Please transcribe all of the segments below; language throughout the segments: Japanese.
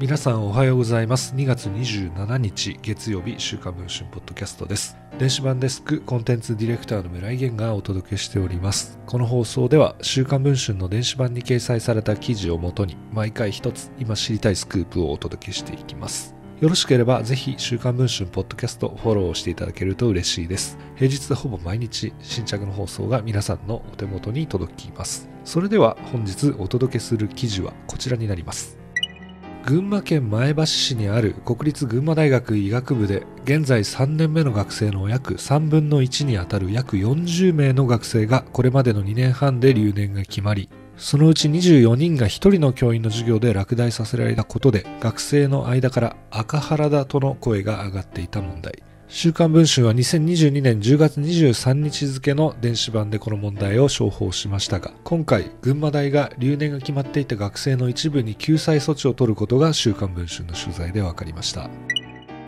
皆さんおはようございます。2月27日月曜日、週刊文春ポッドキャストです。電子版デスクコンテンツディレクターの村井源がお届けしております。この放送では週刊文春の電子版に掲載された記事をもとに、毎回一つ今知りたいスクープをお届けしていきます。よろしければぜひ週刊文春ポッドキャストフォローしていただけると嬉しいです。平日ほぼ毎日新着の放送が皆さんのお手元に届きます。それでは本日お届けする記事はこちらになります。群馬県前橋市にある国立群馬大学医学部で、現在3年目の学生の約3分の1にあたる約40名の学生がこれまでの2年半で留年が決まり、そのうち24人が1人の教員の授業で落第させられたことで、学生の間から赤原だとの声が上がっていた問題。週刊文春は2022年10月23日付の電子版でこの問題を紹報しましたが、今回群馬大が留年が決まっていた学生の一部に救済措置を取ることが週刊文春の取材で分かりました。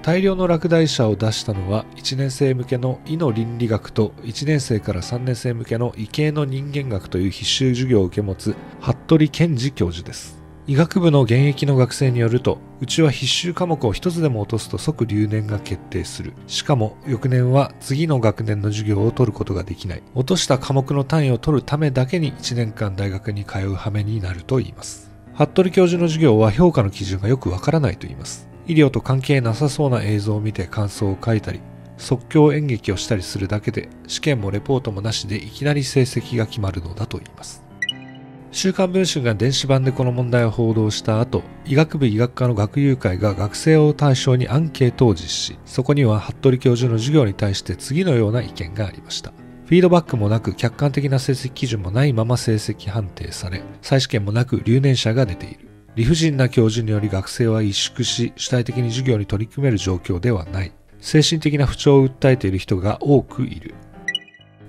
大量の落第者を出したのは、1年生向けの医の倫理学と1年生から3年生向けの医系の人間学という必修授業を受け持つ服部健二教授です。医学部の現役の学生によると、うちは必修科目を一つでも落とすと即留年が決定する。しかも翌年は次の学年の授業を取ることができない。落とした科目の単位を取るためだけに1年間大学に通う羽目になるといいます。服部教授の授業は評価の基準がよくわからないといいます。医療と関係なさそうな映像を見て感想を書いたり、即興演劇をしたりするだけで、試験もレポートもなしでいきなり成績が決まるのだといいます。週刊文春が電子版でこの問題を報道した後、医学部医学科の学友会が学生を対象にアンケートを実施。そこには服部教授の授業に対して次のような意見がありました。フィードバックもなく、客観的な成績基準もないまま成績判定され、再試験もなく留年者が出ている。理不尽な教授により学生は萎縮し、主体的に授業に取り組める状況ではない。精神的な不調を訴えている人が多くいる。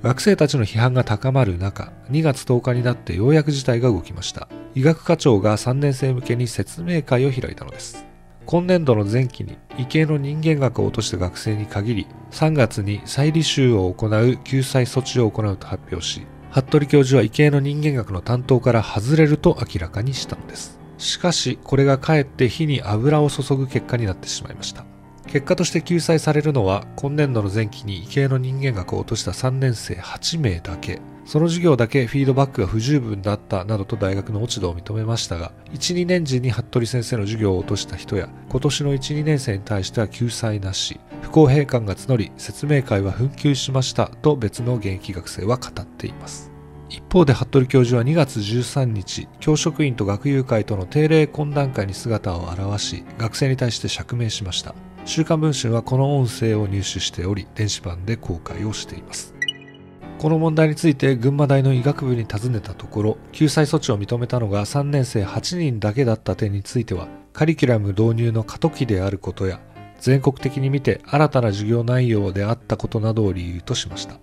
学生たちの批判が高まる中、2月10日になってようやく事態が動きました。医学科長が3年生向けに説明会を開いたのです。今年度の前期に医系の人間学を落とした学生に限り、3月に再履修を行う救済措置を行うと発表し、服部教授は医系の人間学の担当から外れると明らかにしたのです。しかし、これがかえって火に油を注ぐ結果になってしまいました。結果として救済されるのは、今年度の前期に医系の人間学を落とした3年生8名だけ。その授業だけフィードバックが不十分だったなどと大学の落ち度を認めましたが、1、2年時に服部先生の授業を落とした人や、今年の1、2年生に対しては救済なし、不公平感が募り、説明会は紛糾しましたと別の現役学生は語っています。一方で服部教授は2月13日、教職員と学友会との定例懇談会に姿を現し、学生に対して釈明しました。週刊文春はこの音声を入手しており、電子版で公開をしています。この問題について群馬大の医学部に尋ねたところ、救済措置を認めたのが3年生8人だけだった点については、カリキュラム導入の過渡期であることや、全国的に見て新たな授業内容であったことなどを理由としました。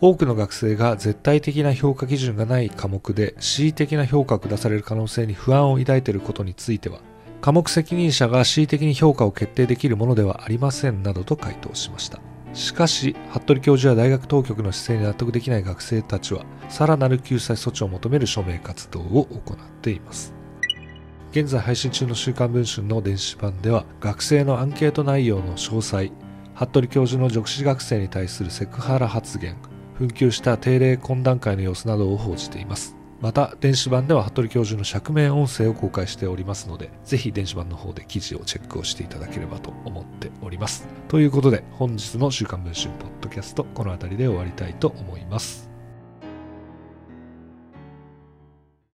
多くの学生が絶対的な評価基準がない科目で恣意的な評価を下される可能性に不安を抱いていることについては、科目責任者が恣意的に評価を決定できるものではありませんなどと回答しました。しかし、服部教授や大学当局の姿勢に納得できない学生たちは、さらなる救済措置を求める署名活動を行っています。現在配信中の週刊文春の電子版では、学生のアンケート内容の詳細、服部教授の女子学生に対するセクハラ発言、紛糾した定例懇談会の様子などを報じています。また電子版では服部教授の釈明音声を公開しておりますので、ぜひ電子版の方で記事をチェックをしていただければと思っております。ということで、本日の週刊文春ポッドキャスト、この辺りで終わりたいと思います。